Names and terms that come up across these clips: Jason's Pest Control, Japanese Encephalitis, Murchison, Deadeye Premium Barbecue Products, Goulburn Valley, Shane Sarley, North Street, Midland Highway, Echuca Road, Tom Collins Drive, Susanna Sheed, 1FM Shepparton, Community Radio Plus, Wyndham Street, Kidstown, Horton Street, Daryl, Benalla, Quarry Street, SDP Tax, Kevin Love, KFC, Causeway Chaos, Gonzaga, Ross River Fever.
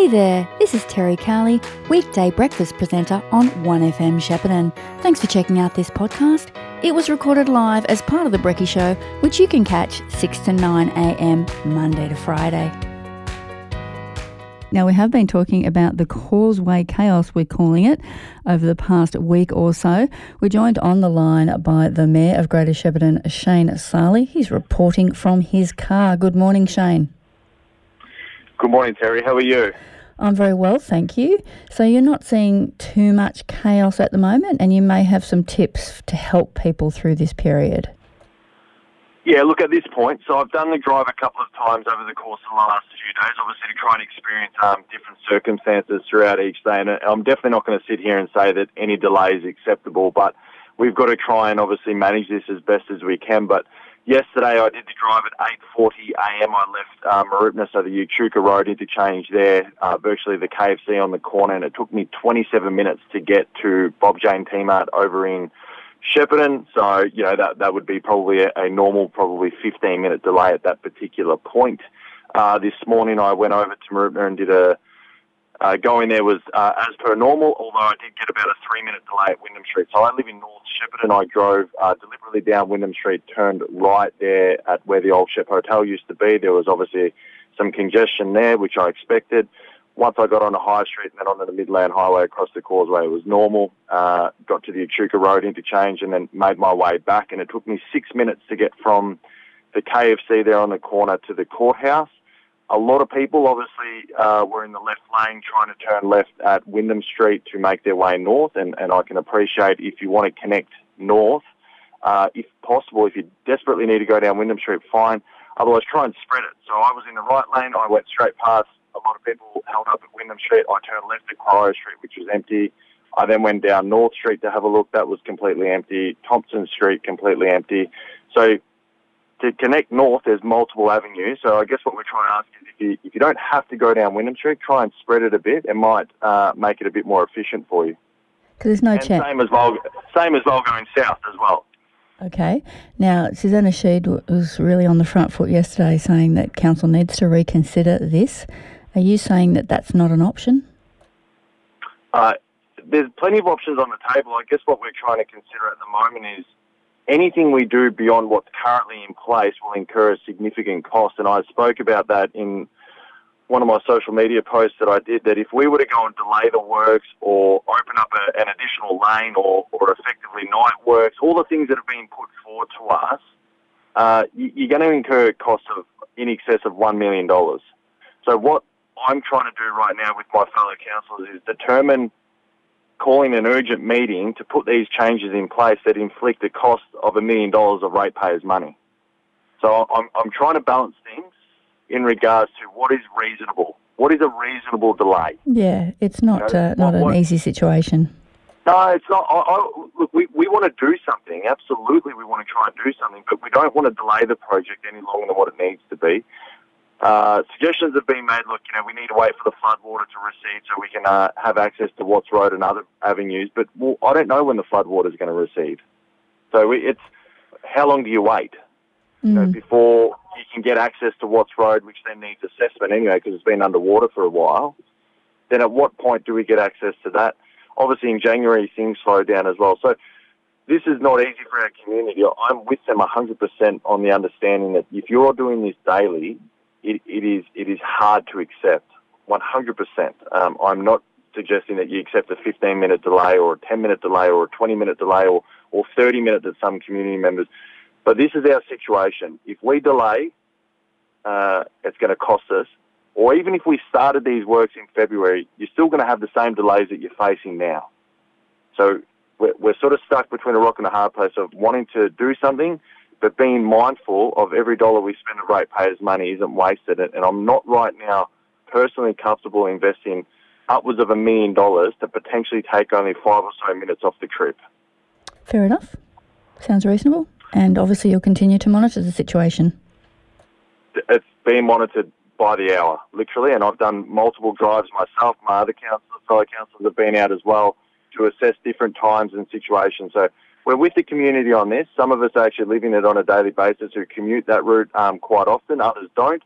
Hey there, this is Terry Cowley, weekday breakfast presenter on 1FM Shepparton. Thanks for checking out this podcast. It was recorded live as part of the Brekkie Show, which you can catch 6 to 9 a.m. Monday to Friday. Now, we have been talking about the Causeway Chaos, we're calling it, over the past week or so. We're joined on the line by the Mayor of Greater Shepparton, Shane Sarley. He's reporting from his car. Good morning, Shane. Good morning, Terry. How are you? I'm very well, thank you. So you're not seeing too much chaos at the moment, and you may have some tips to help people through this period. Yeah, look, at this point, so I've done the drive a couple of times over the course of the last few days, obviously to try and experience different circumstances throughout each day, and I'm definitely not going to sit here and say that any delay is acceptable, but we've got to try and obviously manage this as best as we can. But yesterday I did the drive at 8:40am. I left Mooroopna, so the Echuca Road interchange there, virtually the KFC on the corner, and it took me 27 minutes to get to Bob Jane T-Mart over in Shepparton. So, you know, that would be probably a normal, probably 15-minute delay at that particular point. This morning I went over to Mooroopna and did going there was as per normal, although I did get about a 3-minute delay at Wyndham Street. So I live in North Shepparton. I drove deliberately down Wyndham Street, turned right there at where the Old Shep Hotel used to be. There was obviously some congestion there, which I expected. Once I got onto High Street and then onto the Midland Highway across the Causeway, it was normal. Got to the Echuca Road interchange and then made my way back. And it took me 6 minutes to get from the KFC there on the corner to the courthouse. A lot of people obviously were in the left lane trying to turn left at Wyndham Street to make their way north, and I can appreciate if you want to connect north, if possible, if you desperately need to go down Wyndham Street, fine. Otherwise, try and spread it. So I was in the right lane. I went straight past a lot of people held up at Wyndham Street. I turned left at Quarry Street, which was empty. I then went down North Street to have a look. That was completely empty. Thompson Street, completely empty. So to connect north, there's multiple avenues. So I guess what we're trying to ask is if you don't have to go down Wyndham Street, try and spread it a bit. It might make it a bit more efficient for you. Because there's no chance. Same as well going south as well. Okay. Now, Susanna Sheed was really on the front foot yesterday saying that council needs to reconsider this. Are you saying that that's not an option? There's plenty of options on the table. I guess what we're trying to consider at the moment is anything we do beyond what's currently in place will incur a significant cost, and I spoke about that in one of my social media posts that I did, that if we were to go and delay the works or open up an additional lane or effectively night works, all the things that have been put forward to us, you're going to incur costs of in excess of $1 million. So what I'm trying to do right now with my fellow councillors is determine calling an urgent meeting to put these changes in place that inflict a cost of $1 million of ratepayers' money. So I'm trying to balance things in regards to what is reasonable. What is a reasonable delay? Yeah, it's not an easy situation. No, it's not. Look, we want to do something. Absolutely, we want to try and do something, but we don't want to delay the project any longer than what it needs to be. Suggestions have been made, look, you know, we need to wait for the floodwater to recede so we can have access to Watts Road and other avenues, but I don't know when the floodwater is going to recede. So it's how long do you wait before you can get access to Watts Road, which then needs assessment anyway because it's been underwater for a while? Then at what point do we get access to that? Obviously in January things slow down as well. So this is not easy for our community. I'm with them 100% on the understanding that if you're doing this daily, It is hard to accept, 100%. I'm not suggesting that you accept a 15-minute delay or a 10-minute delay or a 20-minute delay or 30-minute that some community members. But this is our situation. If we delay, it's going to cost us. Or even if we started these works in February, you're still going to have the same delays that you're facing now. So we're sort of stuck between a rock and a hard place of wanting to do something but being mindful of every dollar we spend of ratepayers' money isn't wasted. And I'm not right now personally comfortable investing upwards of $1 million to potentially take only 5 or so minutes off the trip. Fair enough. Sounds reasonable. And obviously you'll continue to monitor the situation. It's being monitored by the hour, literally. And I've done multiple drives myself. My other councillors, fellow councillors have been out as well to assess different times and situations. So we're with the community on this. Some of us are actually living it on a daily basis who commute that route quite often. Others don't.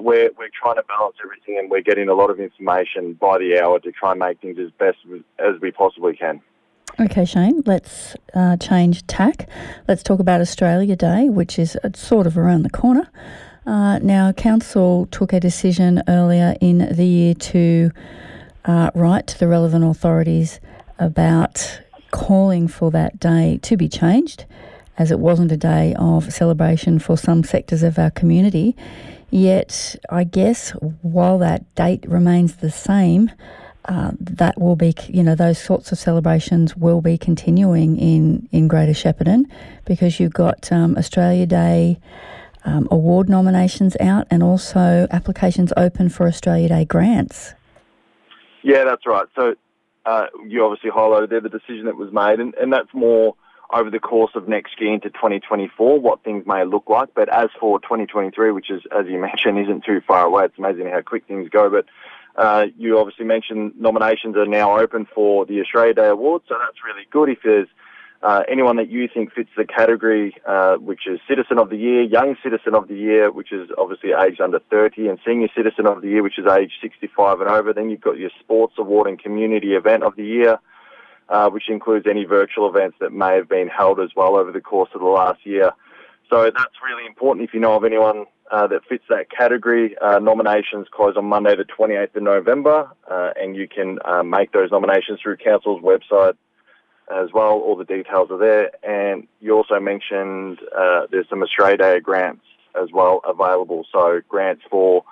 but we're trying to balance everything, and we're getting a lot of information by the hour to try and make things as best as we possibly can. Okay, Shane, let's change tack. Let's talk about Australia Day, which is sort of around the corner. Now, Council took a decision earlier in the year to write to the relevant authorities about calling for that day to be changed, as it wasn't a day of celebration for some sectors of our community. Yet, I guess, while that date remains the same, that will be, you know, those sorts of celebrations will be continuing in Greater Shepparton, because you've got Australia Day award nominations out, and also applications open for Australia Day grants. Yeah, that's right. So you obviously highlighted there the decision that was made, and that's more over the course of next year into 2024, what things may look like. But as for 2023, which is, as you mentioned, isn't too far away, it's amazing how quick things go. But you obviously mentioned nominations are now open for the Australia Day Awards, so that's really good. If there's anyone that you think fits the category, which is Citizen of the Year, Young Citizen of the Year, which is obviously aged under 30, and Senior Citizen of the Year, which is aged 65 and over, then you've got your Sports Award and Community Event of the Year, which includes any virtual events that may have been held as well over the course of the last year. So that's really important. If you know of anyone that fits that category, nominations close on Monday the 28th of November, and you can make those nominations through Council's website as well. All the details are there. And you also mentioned there's some Australia Day grants as well available. So grants for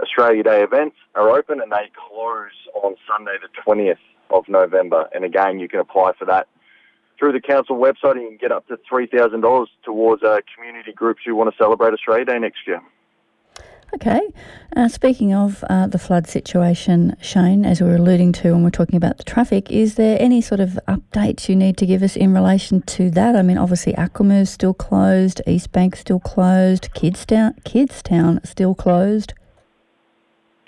Australia Day events are open, and they close on Sunday the 20th of November. And again, you can apply for that through the Council website, and you can get up to $3,000 towards community groups who want to celebrate Australia Day next year. Okay. Speaking of the flood situation, Shane, as we were alluding to when we're talking about the traffic, is there any sort of updates you need to give us in relation to that? I mean, obviously Aqua Moves still closed, East Bank still closed, Kidstown still closed.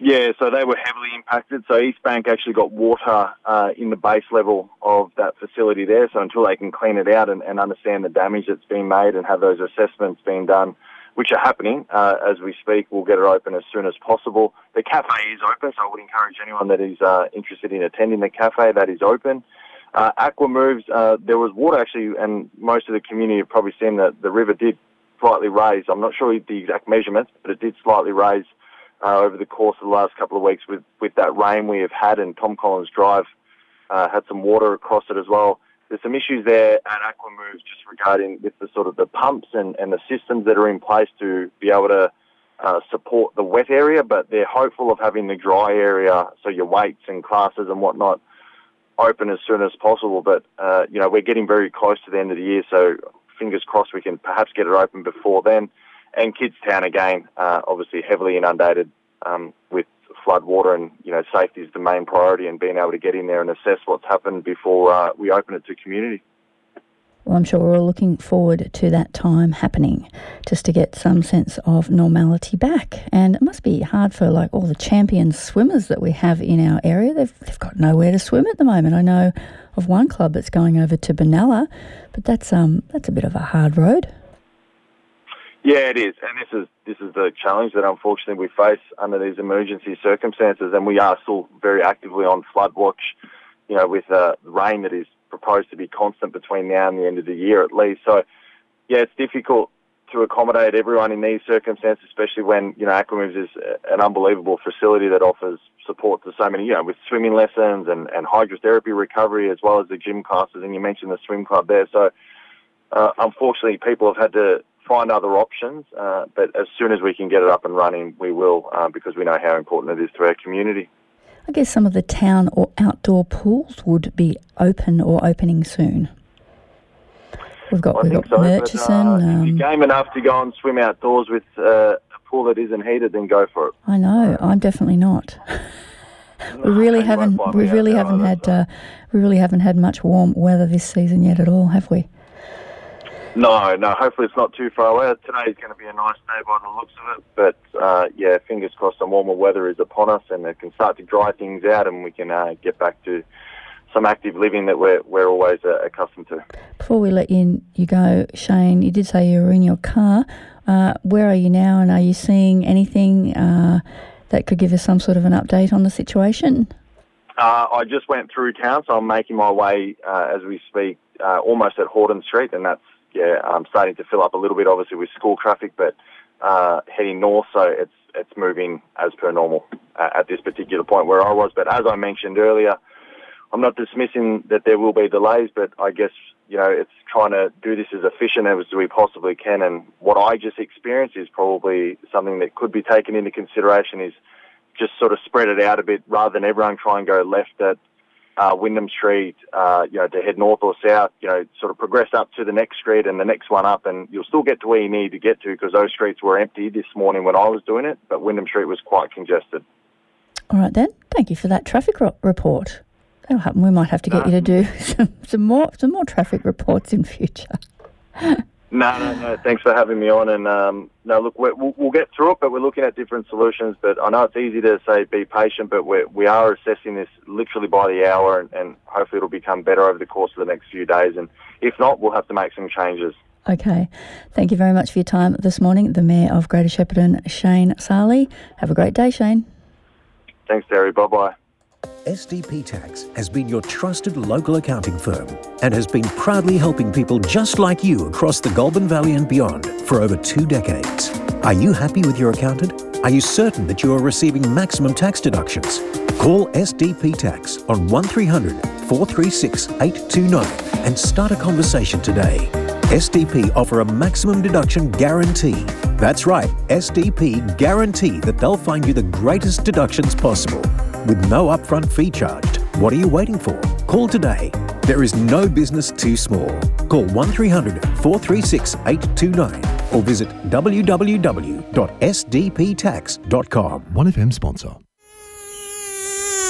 Yeah, so they were heavily impacted. So East Bank actually got water in the base level of that facility there. So until they can clean it out and understand the damage that's been made and have those assessments being done, which are happening as we speak, we'll get it open as soon as possible. The cafe is open, so I would encourage anyone that is interested in attending the cafe, that is open. Aqua Moves, there was water actually, and most of the community have probably seen that the river did slightly raise. I'm not sure the exact measurements, but it did slightly raise over the course of the last couple of weeks with that rain we have had, and Tom Collins Drive had some water across it as well. There's some issues there at Aqua Moves just regarding with the sort of the pumps and the systems that are in place to be able to support the wet area, but they're hopeful of having the dry area, so your weights and classes and whatnot, open as soon as possible. But, you know, we're getting very close to the end of the year, so fingers crossed we can perhaps get it open before then. And Kidstown, again, obviously heavily inundated with flood water, and, you know, safety is the main priority, and being able to get in there and assess what's happened before we open it to community. Well, I'm sure we're all looking forward to that time happening, just to get some sense of normality back. And it must be hard for, like, all the champion swimmers that we have in our area. They've got nowhere to swim at the moment. I know of one club that's going over to Benalla, but that's a bit of a hard road. Yeah, it is, and this is the challenge that unfortunately we face under these emergency circumstances, and we are still very actively on flood watch, you know, with rain that is proposed to be constant between now and the end of the year at least. So, yeah, it's difficult to accommodate everyone in these circumstances, especially when, you know, Aquamoves is an unbelievable facility that offers support to so many, you know, with swimming lessons and hydrotherapy recovery, as well as the gym classes, and you mentioned the swim club there. So, unfortunately, people have had to find other options, but as soon as we can get it up and running, we will, because we know how important it is to our community. I guess some of the town or outdoor pools would be open or opening soon. We've got Murchison. But, if you're game enough to go and swim outdoors with a pool that isn't heated, then go for it. I know, I'm definitely not. We really haven't had much warm weather this season yet at all, have we? No, hopefully it's not too far away. Today's going to be a nice day by the looks of it, but yeah, fingers crossed the warmer weather is upon us and it can start to dry things out, and we can get back to some active living that we're always accustomed to. Before we let you go, Shane, you did say you were in your car. Where are you now, and are you seeing anything that could give us some sort of an update on the situation? I just went through town, so I'm making my way as we speak, almost at Horton Street, and that's starting to fill up a little bit, obviously with school traffic, but heading north, so it's moving as per normal at this particular point where I was. But as I mentioned earlier, I'm not dismissing that there will be delays, but I guess, you know, it's trying to do this as efficient as we possibly can. And what I just experienced is probably something that could be taken into consideration, is just sort of spread it out a bit rather than everyone try and go left at Wyndham Street, you know, to head north or south, you know, sort of progress up to the next street and the next one up, and you'll still get to where you need to get to, because those streets were empty this morning when I was doing it, but Wyndham Street was quite congested. All right then, thank you for that traffic report. That'll happen. We might have to get you to do some more traffic reports in future. No. Thanks for having me on. And no, look, we'll get through it, but we're looking at different solutions. But I know it's easy to say be patient, but we are assessing this literally by the hour, and hopefully it'll become better over the course of the next few days. And if not, we'll have to make some changes. Okay. Thank you very much for your time this morning, the Mayor of Greater Shepparton, Shane Sarley. Have a great day, Shane. Thanks, Terry. Bye-bye. SDP Tax has been your trusted local accounting firm and has been proudly helping people just like you across the Goulburn Valley and beyond for over 2 decades. Are you happy with your accountant? Are you certain that you are receiving maximum tax deductions? Call SDP Tax on 1300 436 829 and start a conversation today. SDP offer a maximum deduction guarantee. That's right, SDP guarantee that they'll find you the greatest deductions possible, with no upfront fee charged. What are you waiting for? Call today. There is no business too small. Call 1300 436 829 or visit www.sdptax.com. 1FM sponsor.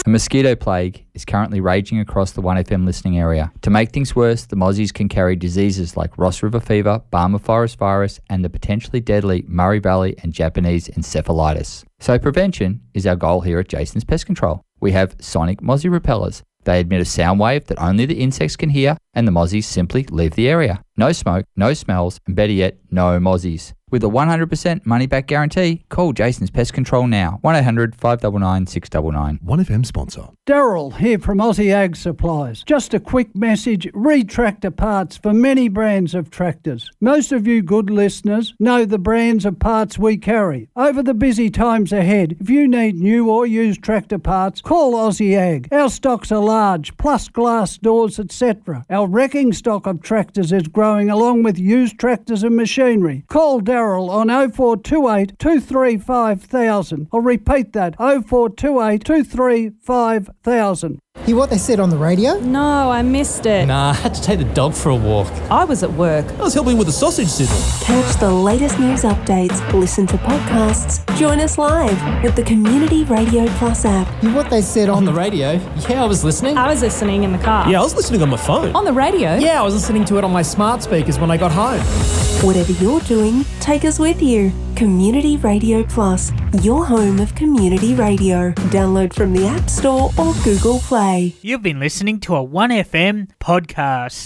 A mosquito plague is currently raging across the 1FM listening area. To make things worse, the mozzies can carry diseases like Ross River fever, Barmer forest virus, and the potentially deadly Murray Valley and Japanese encephalitis. So prevention is our goal here at Jason's Pest Control. We have sonic mozzie repellers. They emit a sound wave that only the insects can hear, and the mozzies simply leave the area. No smoke, no smells, and better yet, no mozzies. With a 100% money-back guarantee, call Jason's Pest Control now. 1800 599 699. 1FM sponsor. Daryl here from Aussie Ag Supplies. Just a quick message, re-tractor parts for many brands of tractors. Most of you good listeners know the brands of parts we carry. Over the busy times ahead, if you need new or used tractor parts, call Aussie Ag. Our stocks are large, plus glass doors, etc. Our wrecking stock of tractors is growing along with used tractors and machinery. Call Daryl on 0428 235 000. I'll repeat that, 0428 235 000. Hear what they said on the radio? No, I missed it. Nah, I had to take the dog for a walk. I was at work. I was helping with the sausage sizzle. Catch the latest news updates, listen to podcasts, join us live with the Community Radio Plus app. Hear what they said on the radio? Yeah, I was listening. I was listening in the car. Yeah, I was listening on my phone. On the radio? Yeah, I was listening to it on my smart speakers when I got home. Whatever you're doing, take us with you. Community Radio Plus, your home of community radio. Download from the App Store or Google Play. You've been listening to a 1FM podcast.